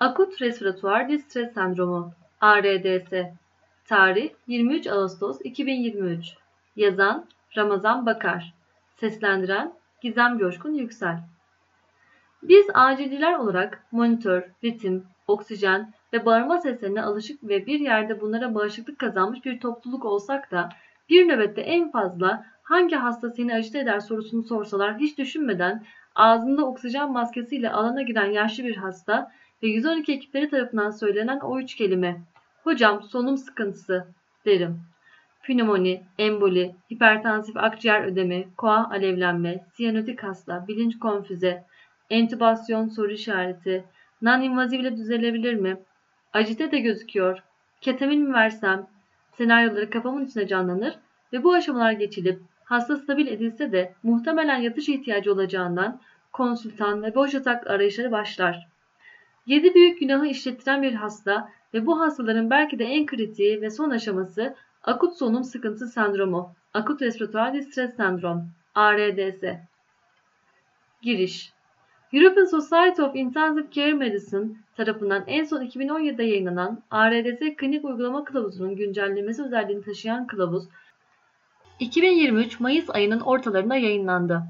Akut Respiratuar Distres Sendromu ARDS. Tarih 23 Ağustos 2023. Yazan Ramazan Bakar. Seslendiren Gizem Göşkun Yüksel. Biz acilciler olarak monitör, ritim, oksijen ve bağırma seslerine alışık ve bir yerde bunlara bağışıklık kazanmış bir topluluk olsak da bir nöbette en fazla hangi hasta seni acite eder sorusunu sorsalar hiç düşünmeden ağzında oksijen maskesiyle alana giren yaşlı bir hasta ve 112 ekipleri tarafından söylenen o üç kelime "Hocam solunum sıkıntısı" derim. Pnömoni, emboli, hipertansif akciğer ödemi, koa alevlenme, siyanotik hasta, bilinç konfüze, entübasyon soru işareti, non-invazivle düzelebilir mi? Acite de gözüküyor. Ketamin mi versem? Senaryoları kafamın içine canlanır ve bu aşamalar geçilip hasta stabil edilse de muhtemelen yatış ihtiyacı olacağından konsültan ve boş yatak arayışları başlar. 7 büyük günahı işlettiren bir hasta ve bu hastaların belki de en kritiği ve son aşaması akut solunum sıkıntı sendromu, akut respiratuar distres sendrom, ARDS. Giriş. European Society of Intensive Care Medicine tarafından en son 2017'de yayınlanan ARDS klinik uygulama kılavuzunun güncellemesi özelliğini taşıyan kılavuz, 2023 Mayıs ayının ortalarında yayınlandı.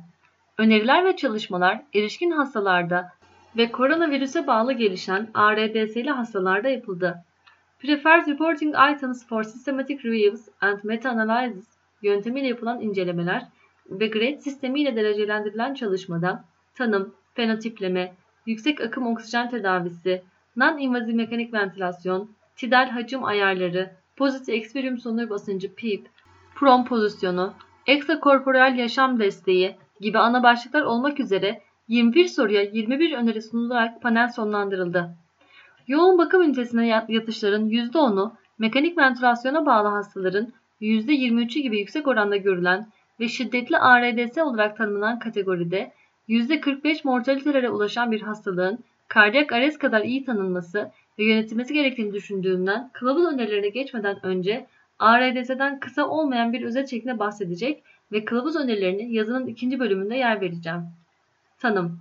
Öneriler ve çalışmalar erişkin hastalarda ve koronavirüse bağlı gelişen ARDS'li hastalarda yapıldı. Preferred Reporting Items for Systematic Reviews and Meta-Analyses yöntemiyle yapılan incelemeler ve GRADE sistemiyle derecelendirilen çalışmada tanım, fenotipleme, yüksek akım oksijen tedavisi, non-invaziv mekanik ventilasyon, tidal hacim ayarları, pozitif eksperium sonur basıncı PEEP, prom pozisyonu, ekstrakorporeal yaşam desteği gibi ana başlıklar olmak üzere 21 soruya 21 öneri sunularak panel sonlandırıldı. Yoğun bakım ünitesine yatışların %10'u, mekanik ventilasyona bağlı hastaların %23'ü gibi yüksek oranda görülen ve şiddetli ARDS olarak tanımlanan kategoride %45 mortalitelere ulaşan bir hastalığın kardiyak arrest kadar iyi tanınması ve yönetilmesi gerektiğini düşündüğümden kılavuz önerilerine geçmeden önce ARDS'den kısa olmayan bir özet şeklinde bahsedecek ve kılavuz önerilerini yazının 2. bölümünde yer vereceğim. Tanım: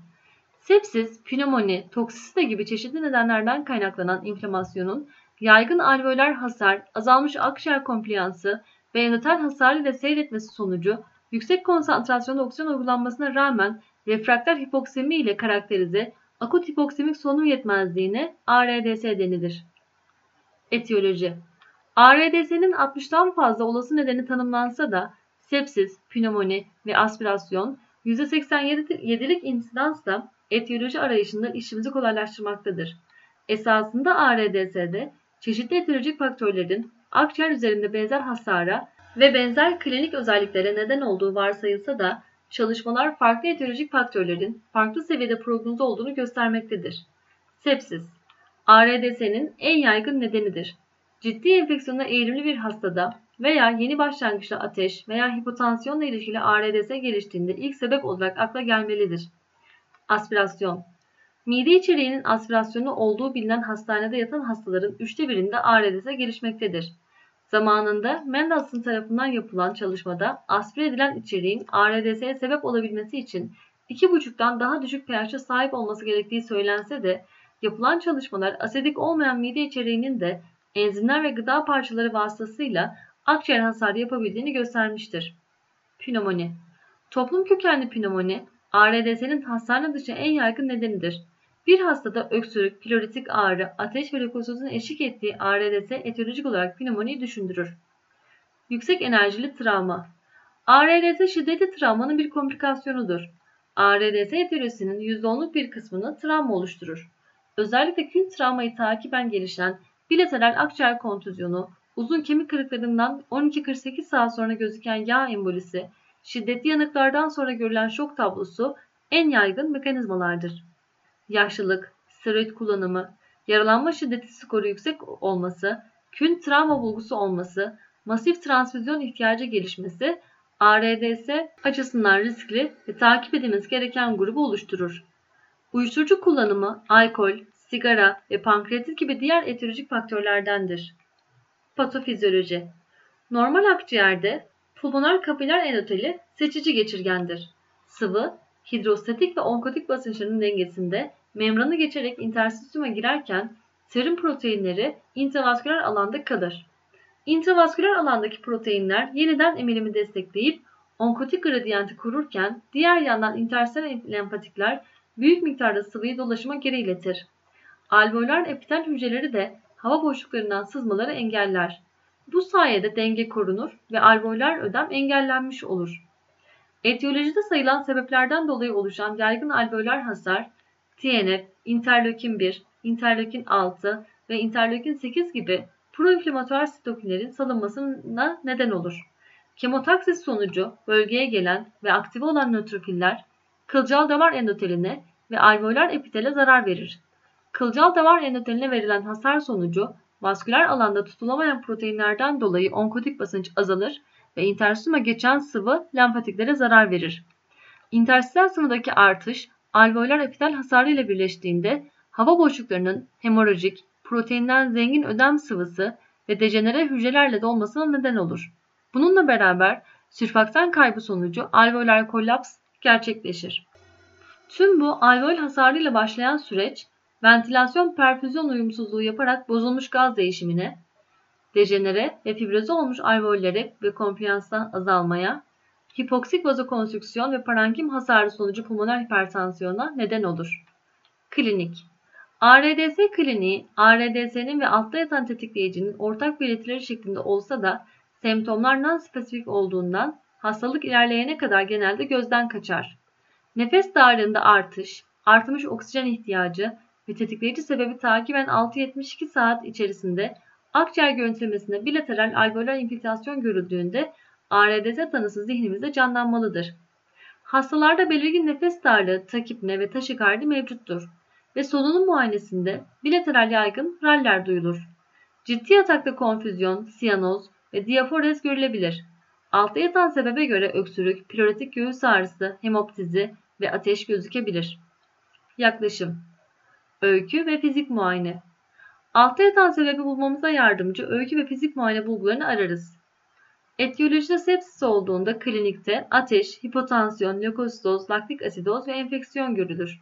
sepsis, pnömoni, toksisite gibi çeşitli nedenlerden kaynaklanan inflamasyonun yaygın alveoler hasar, azalmış akciğer kompliyansı ve endotel hasarı ile seyretmesi sonucu yüksek konsantrasyonda oksijen uygulanmasına rağmen refraktör hipoksemi ile karakterize akut hipoksemik solunum yetmezliğine ARDS denilir. Etiyoloji: ARDS'nin 60'tan fazla olası nedeni tanımlansa da sepsis, pnömoni ve aspirasyon %87'lik insidansla etiyoloji arayışında işimizi kolaylaştırmaktadır. Esasında ARDS'de çeşitli etiyolojik faktörlerin akciğer üzerinde benzer hasara ve benzer klinik özelliklere neden olduğu varsayılsa da çalışmalar farklı etiyolojik faktörlerin farklı seviyede prognozu olduğunu göstermektedir. Sepsis, ARDS'nin en yaygın nedenidir. Ciddi enfeksiyona eğilimli bir hastada veya yeni başlangıçlı ateş veya hipotansiyonla ilişkili ARDS geliştiğinde ilk sebep olarak akla gelmelidir. Aspirasyon, mide içeriğinin aspirasyonu olduğu bilinen hastanede yatan hastaların 1/3'ünde ARDS gelişmektedir. Zamanında Mendelssohn tarafından yapılan çalışmada aspire edilen içeriğin ARDS'ye sebep olabilmesi için 2,5'tan daha düşük pH'e sahip olması gerektiği söylense de yapılan çalışmalar asidik olmayan mide içeriğinin de enzimler ve gıda parçaları vasıtasıyla akciğer hasarı yapabildiğini göstermiştir. Pnömoni, toplum kökenli pnömoni, ARDS'nin hastane dışı en yaygın nedenidir. Bir hastada öksürük, piloritik ağrı, ateş ve lökositozun eşlik ettiği ARDS etiyolojik olarak pnömoniyi düşündürür. Yüksek enerjili travma, ARDS şiddetli travmanın bir komplikasyonudur. ARDS etiyolojisinin %10'luk bir kısmını travma oluşturur. Özellikle kül travmayı takiben gelişen bilateral akciğer kontüzyonu, uzun kemik kırıklarından 12-48 saat sonra gözüken yağ embolisi, şiddetli yanıklardan sonra görülen şok tablosu en yaygın mekanizmalardır. Yaşlılık, steroid kullanımı, yaralanma şiddeti skoru yüksek olması, kün travma bulgusu olması, masif transfüzyon ihtiyacı gelişmesi ARDS açısından riskli ve takip edilmesi gereken grubu oluşturur. Uyuşturucu kullanımı, alkol, sigara ve pankreatit gibi diğer etiyolojik faktörlerdendir. Patofizyoloji, normal akciğerde pulmoner kapiler endoteli seçici geçirgendir. Sıvı, hidrostatik ve onkotik basınçların dengesinde membranı geçerek interstisyuma girerken serum proteinleri intravasküler alanda kalır. İntravasküler alandaki proteinler yeniden emilimi destekleyip onkotik gradiyenti korurken diğer yandan interstisyal lenfatikler büyük miktarda sıvıyı dolaşıma geri iletir. Alveolar epitel hücreleri de hava boşluklarından sızmaları engeller. Bu sayede denge korunur ve alveolar ödem engellenmiş olur. Etiyolojide sayılan sebeplerden dolayı oluşan yaygın alveolar hasar, TNF, interleukin 1, interleukin 6 ve interleukin 8 gibi proinflamatuar sitokinlerin salınmasına neden olur. Kemotaksis sonucu bölgeye gelen ve aktive olan nötrofiller kılcal damar endoteline ve alveolar epitele zarar verir. Kılcal damar endoteline verilen hasar sonucu vasküler alanda tutulamayan proteinlerden dolayı onkotik basınç azalır ve interstisyuma geçen sıvı lenfatiklere zarar verir. İnterstisyal sıvıdaki artış alveolar epitel hasarı ile birleştiğinde hava boşluklarının hemorajik, proteinden zengin ödem sıvısı ve dejenere hücrelerle dolmasına neden olur. Bununla beraber sirfaktan kaybı sonucu alveolar kollaps gerçekleşir. Tüm bu alveol hasarıyla başlayan süreç ventilasyon-perfüzyon uyumsuzluğu yaparak bozulmuş gaz değişimine, dejenere ve fibroze olmuş alveollere ve kompliyansta azalmaya, hipoksik vazokonstrüksiyon ve parenkim hasarı sonucu pulmoner hipertansiyona neden olur. Klinik ARDS kliniği, ARDS'nin ve altta yatan tetikleyicinin ortak belirtileri şeklinde olsa da semptomlar non-spesifik olduğundan hastalık ilerleyene kadar genelde gözden kaçar. Nefes darlığında artış, artmış oksijen ihtiyacı ve tetikleyici sebebi takiben 6-72 saat içerisinde akciğer görüntülemesinde bilateral alveolar infiltrasyon görüldüğünde ARDS tanısı zihnimizde canlanmalıdır. Hastalarda belirgin nefes darlığı, takipne ve taşikardi mevcuttur ve solunum muayenesinde bilateral yaygın raller duyulur. Ciddi yatakta konfüzyon, siyanoz ve diaforez görülebilir. Altta yatan sebebe göre öksürük, piloretik göğüs ağrısı, hemoptizi ve ateş gözükebilir. Yaklaşım Öykü ve fizik muayene. Altta yatan sebebi bulmamıza yardımcı öykü ve fizik muayene bulgularını ararız. Etiyolojide sepsis olduğunda klinikte ateş, hipotansiyon, lökositoz, laktik asidoz ve enfeksiyon görülür.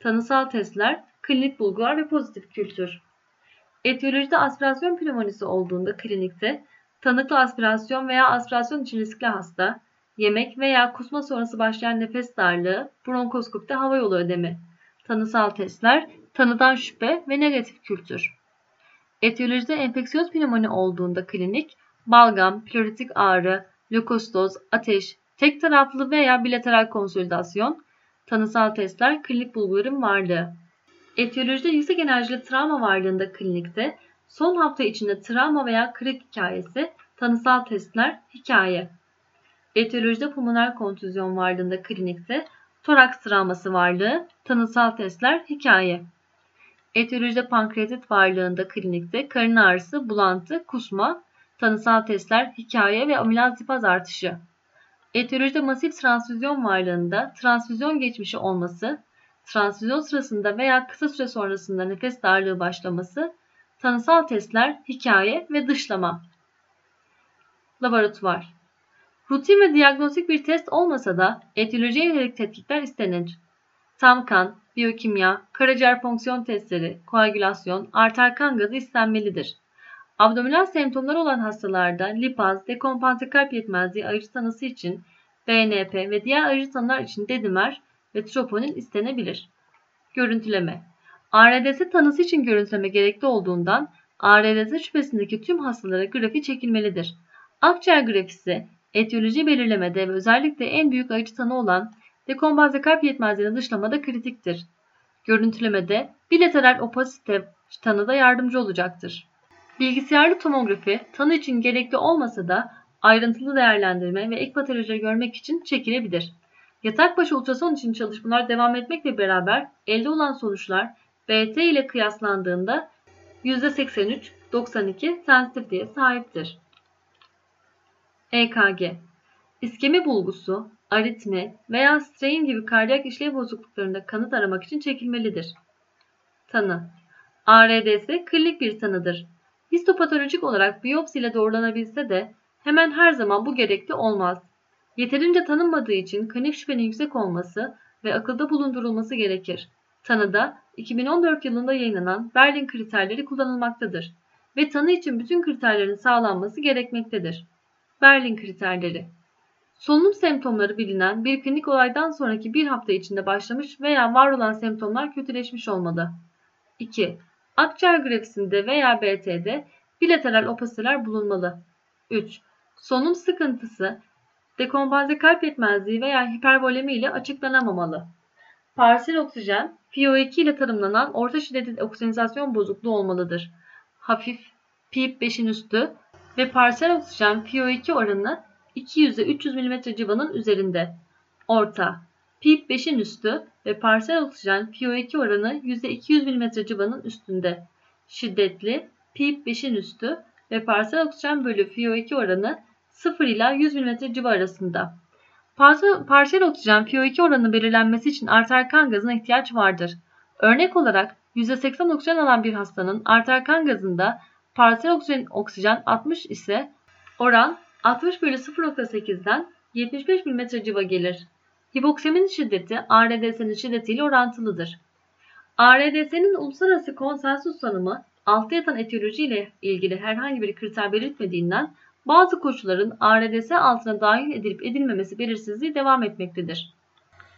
Tanısal testler, klinik bulgular ve pozitif kültür. Etiyolojide aspirasyon pneumonisi olduğunda klinikte tanıklı aspirasyon veya aspirasyon için riskli hasta, yemek veya kusma sonrası başlayan nefes darlığı, bronkoskopte hava yolu ödemi, tanısal testler, tanıdan şüphe ve negatif kültür. Etiyolojide enfeksiyöz pneumoni olduğunda klinik, balgam, piloretik ağrı, lökositoz, ateş, tek taraflı veya bilateral konsolidasyon, tanısal testler, klinik bulguların varlığı. Etiyolojide yüksek enerjili travma varlığında klinikte, son hafta içinde travma veya kırık hikayesi, tanısal testler, hikaye. Etiyolojide pulmoner kontüzyon varlığında klinikte, toraks travması varlığı, tanısal testler, hikaye. Etiyolojide pankreatit varlığında klinikte, karın ağrısı, bulantı, kusma, tanısal testler, hikaye ve amilaz lipaz artışı. Etiyolojide masif transfüzyon varlığında, transfüzyon geçmişi olması, transfüzyon sırasında veya kısa süre sonrasında nefes darlığı başlaması, tanısal testler, hikaye ve dışlama. Laboratuvar. Rutin ve diagnostik bir test olmasa da etiyolojiye yönelik tetkikler istenir. Tam kan, biyokimya, karaciğer fonksiyon testleri, koagülasyon, arter kan gazı istenmelidir. Abdominal semptomları olan hastalarda lipaz, dekompanse kalp yetmezliği ayırıcı tanısı için BNP ve diğer ayırıcı tanılar için dedimer ve troponin istenebilir. Görüntüleme. ARDS tanısı için görüntüleme gerekli olduğundan ARDS şüphesindeki tüm hastalara grafi çekilmelidir. Akciğer grafisi, etiyoloji belirlemede ve özellikle en büyük ayıcı tanı olan dekompanse kalp yetmezliğini dışlamada kritiktir. Görüntülemede bilateral opasite tanıda yardımcı olacaktır. Bilgisayarlı tomografi tanı için gerekli olmasa da ayrıntılı değerlendirme ve ek patolojileri görmek için çekilebilir. Yatak başı ultrason için çalışmalar devam etmekle beraber elde olan sonuçlar BT ile kıyaslandığında %83-92 sensitifliğe sahiptir. EKG İskemi bulgusu, aritmi veya strain gibi kardiyak işlev bozukluklarında kanıt aramak için çekilmelidir. Tanı ARDS klinik bir tanıdır. Histopatolojik olarak biyopsiyle doğrulanabilse de hemen her zaman bu gerekli olmaz. Yeterince tanınmadığı için klinik şüphenin yüksek olması ve akılda bulundurulması gerekir. Tanıda 2014 yılında yayınlanan Berlin kriterleri kullanılmaktadır ve tanı için bütün kriterlerin sağlanması gerekmektedir. Berlin kriterleri: solunum semptomları bilinen bir klinik olaydan sonraki bir hafta içinde başlamış veya var olan semptomlar kötüleşmiş olmalı. 2. Akciğer grafisinde veya BT'de bilateral opaseler bulunmalı. 3. Solunum sıkıntısı, dekompanse kalp yetmezliği veya hipervolemi ile açıklanamamalı. Parsel oksijen, PO2 ile tanımlanan orta şiddetli oksijenizasyon bozukluğu olmalıdır. Hafif, PEEP 5'in üstü ve parsel oksijen PO2 oranı 200'e 300 mm civarının üzerinde. Orta, PEEP 5'in üstü ve parsel oksijen PO2 oranı %200 mm civarının üstünde. Şiddetli, PEEP 5'in üstü ve parsel oksijen bölü PO2 oranı 0 ila 100 mm civarı arasında. Parsel oksijen PO2 oranının belirlenmesi için arter kan gazına ihtiyaç vardır. Örnek olarak %80 oksijen alan bir hastanın arter kan gazında parsel oksijen 60 ise oran 60 bölü 0.8'den 75 mm civa gelir. Hipokseminin şiddeti ARDS'nin şiddetiyle orantılıdır. ARDS'nin uluslararası konsensus tanımı altta yatan etiyoloji ile ilgili herhangi bir kriter belirtmediğinden bazı koşulların ARDS altına dahil edilip edilmemesi belirsizliği devam etmektedir.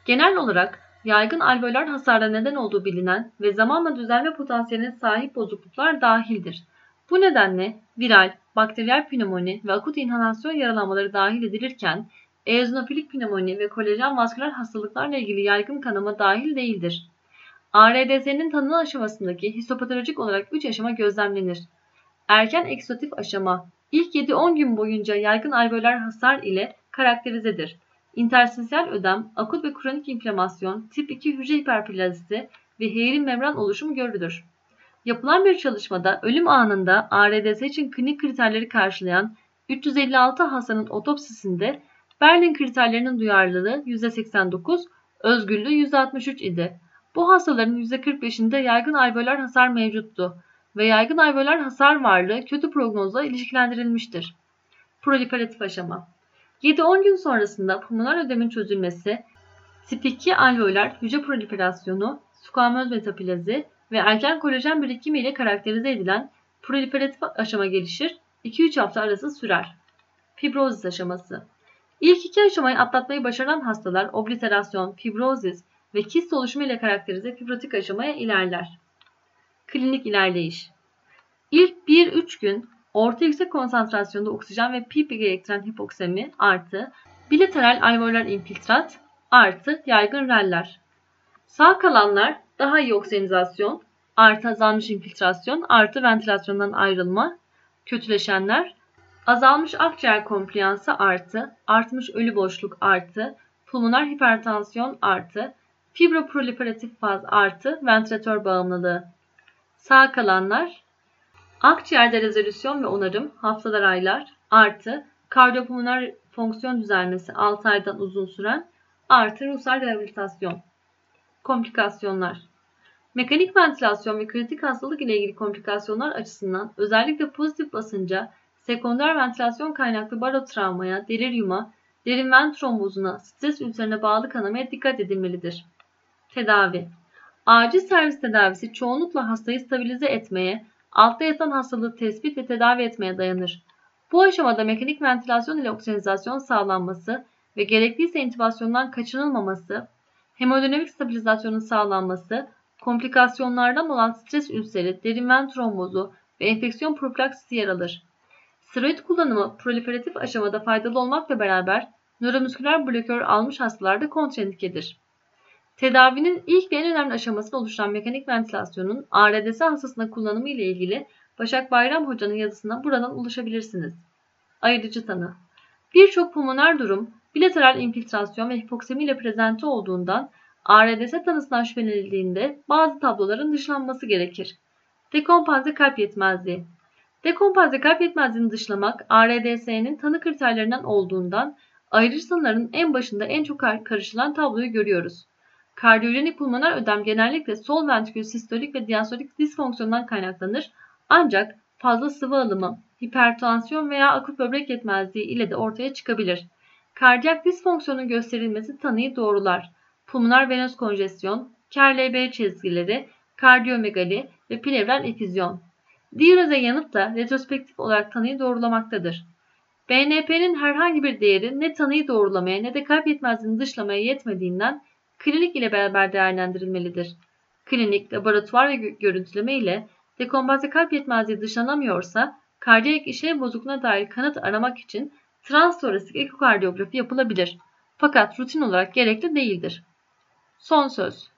Genel olarak yaygın alveolar hasara neden olduğu bilinen ve zamanla düzelme potansiyeline sahip bozukluklar dahildir. Bu nedenle viral, bakteriyel pnömoni ve akut inhalasyon yaralanmaları dahil edilirken eozinofilik pnömoni ve kolajen vasküler hastalıklarla ilgili yaygın kanama dahil değildir. ARDS'nin tanı aşamasındaki histopatolojik olarak 3 aşama gözlemlenir. Erken eksotif aşama ilk 7-10 gün boyunca yaygın alveolar hasar ile karakterizedir. İnterstisyal ödem, akut ve kronik inflamasyon, tip 2 hücre hiperplazisi ve hyaline membran oluşumu görülür. Yapılan bir çalışmada ölüm anında ARDS için klinik kriterleri karşılayan 356 hastanın otopsisinde Berlin kriterlerinin duyarlılığı %89, özgürlüğü %63 idi. Bu hastaların %45'inde yaygın alveolar hasar mevcuttu ve yaygın alveolar hasar varlığı kötü prognozla ilişkilendirilmiştir. Proliferatif aşama 7-10 gün sonrasında pulmoner ödemin çözülmesi, tip 2 alveolar hücre proliferasyonu, squamöz metaplazi ve erken kolajen birikimi ile karakterize edilen proliferatif aşama gelişir, 2-3 hafta arası sürer. Fibrozis aşaması İlk iki aşamayı atlatmayı başaran hastalar obliterasyon, fibrozis ve kist oluşumu ile karakterize fibrotik aşamaya ilerler. Klinik ilerleyiş İlk 1-3 gün orta yüksek konsantrasyonda oksijen ve PEEP gerektiren hipoksemi artı bilateral alveolar infiltrat artı yaygın reller. Sağ kalanlar daha iyi oksijenizasyon artı azalmış infiltrasyon artı ventilasyondan ayrılma, kötüleşenler azalmış akciğer kompliyansı artı, artmış ölü boşluk artı, pulmoner hipertansiyon artı, fibroproliferatif faz artı, ventilatör bağımlılığı. Sağ kalanlar, akciğerde rezolüsyon ve onarım haftalar aylar artı, kardiyopulmoner fonksiyon düzelmesi 6 aydan uzun süren artı ruhsal rehabilitasyon. Komplikasyonlar. Mekanik ventilasyon ve kritik hastalık ile ilgili komplikasyonlar açısından özellikle pozitif basınca, sekonder ventilasyon kaynaklı barotravmaya, deliryuma, derin ven trombozuna, stres ülserine bağlı kanamaya dikkat edilmelidir. Tedavi Acil servis tedavisi çoğunlukla hastayı stabilize etmeye, altta yatan hastalığı tespit ve tedavi etmeye dayanır. Bu aşamada mekanik ventilasyon ile oksijenizasyon sağlanması ve gerekliyse intübasyondan kaçınılmaması, hemodinamik stabilizasyonun sağlanması, komplikasyonlardan olan stres ülseri, derin ven trombozu ve enfeksiyon profilaksisi yer alır. Steroid kullanımı proliferatif aşamada faydalı olmakla beraber nöromüsküler blokör almış hastalarda kontraindikedir. Tedavinin ilk ve en önemli aşamasını oluşturan mekanik ventilasyonun ARDS hastasında kullanımı ile ilgili Başak Bayram Hoca'nın yazısına buradan ulaşabilirsiniz. Ayırıcı tanı birçok pulmoner durum bilateral infiltrasyon ve hipoksemi ile prezente olduğundan ARDS tanısından şüphelenildiğinde bazı tabloların dışlanması gerekir. Dekompanse kalp yetmezliği dekompanse kalp yetmezliğini dışlamak ARDS'nin tanı kriterlerinden olduğundan ayrıcı tanıların en başında en çok karışılan tabloyu görüyoruz. Kardiyojenik pulmoner ödem genellikle sol ventrikül sistolik ve diastolik disfonksiyondan kaynaklanır ancak fazla sıvı alımı, hipertansiyon veya akut böbrek yetmezliği ile de ortaya çıkabilir. Kardiyak disfonksiyonun gösterilmesi tanıyı doğrular. Pulmoner venöz konjesyon, KLB çizgileri, kardiyomegali ve plevral efüzyon. Diğer yanıtla retrospektif olarak tanıyı doğrulamaktadır. BNP'nin herhangi bir değeri ne tanıyı doğrulamaya ne de kalp yetmezliğini dışlamaya yetmediğinden klinik ile beraber değerlendirilmelidir. Klinik, laboratuvar ve görüntüleme ile dekompanse kalp yetmezliği dışlanamıyorsa kardiyak işlev bozukluğuna dair kanıt aramak için transtorasik ekokardiyografi yapılabilir. Fakat rutin olarak gerekli değildir. Son söz.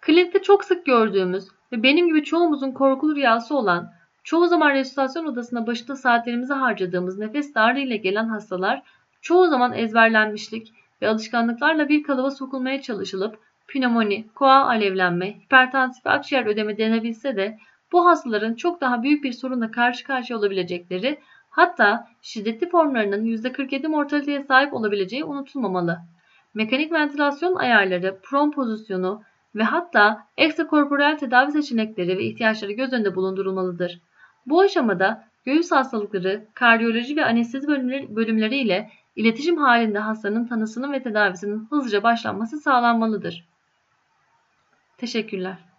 Klinikte çok sık gördüğümüz ve benim gibi çoğumuzun korkulu rüyası olan, çoğu zaman resüsitasyon odasında başında saatlerimizi harcadığımız nefes darlığıyla gelen hastalar, çoğu zaman ezberlenmişlik ve alışkanlıklarla bir kalıba sokulmaya çalışılıp pnömoni, koa alevlenme, hipertansif ve akciğer ödemi denebilse de bu hastaların çok daha büyük bir sorunla karşı karşıya olabilecekleri, hatta şiddetli formlarının %47 mortaliteye sahip olabileceği unutulmamalı. Mekanik ventilasyon ayarları, prone pozisyonu ve hatta ekstrakorporel tedavi seçenekleri ve ihtiyaçları göz önünde bulundurulmalıdır. Bu aşamada göğüs hastalıkları, kardiyoloji ve anestezi bölümleri ile iletişim halinde hastanın tanısının ve tedavisinin hızlıca başlanması sağlanmalıdır. Teşekkürler.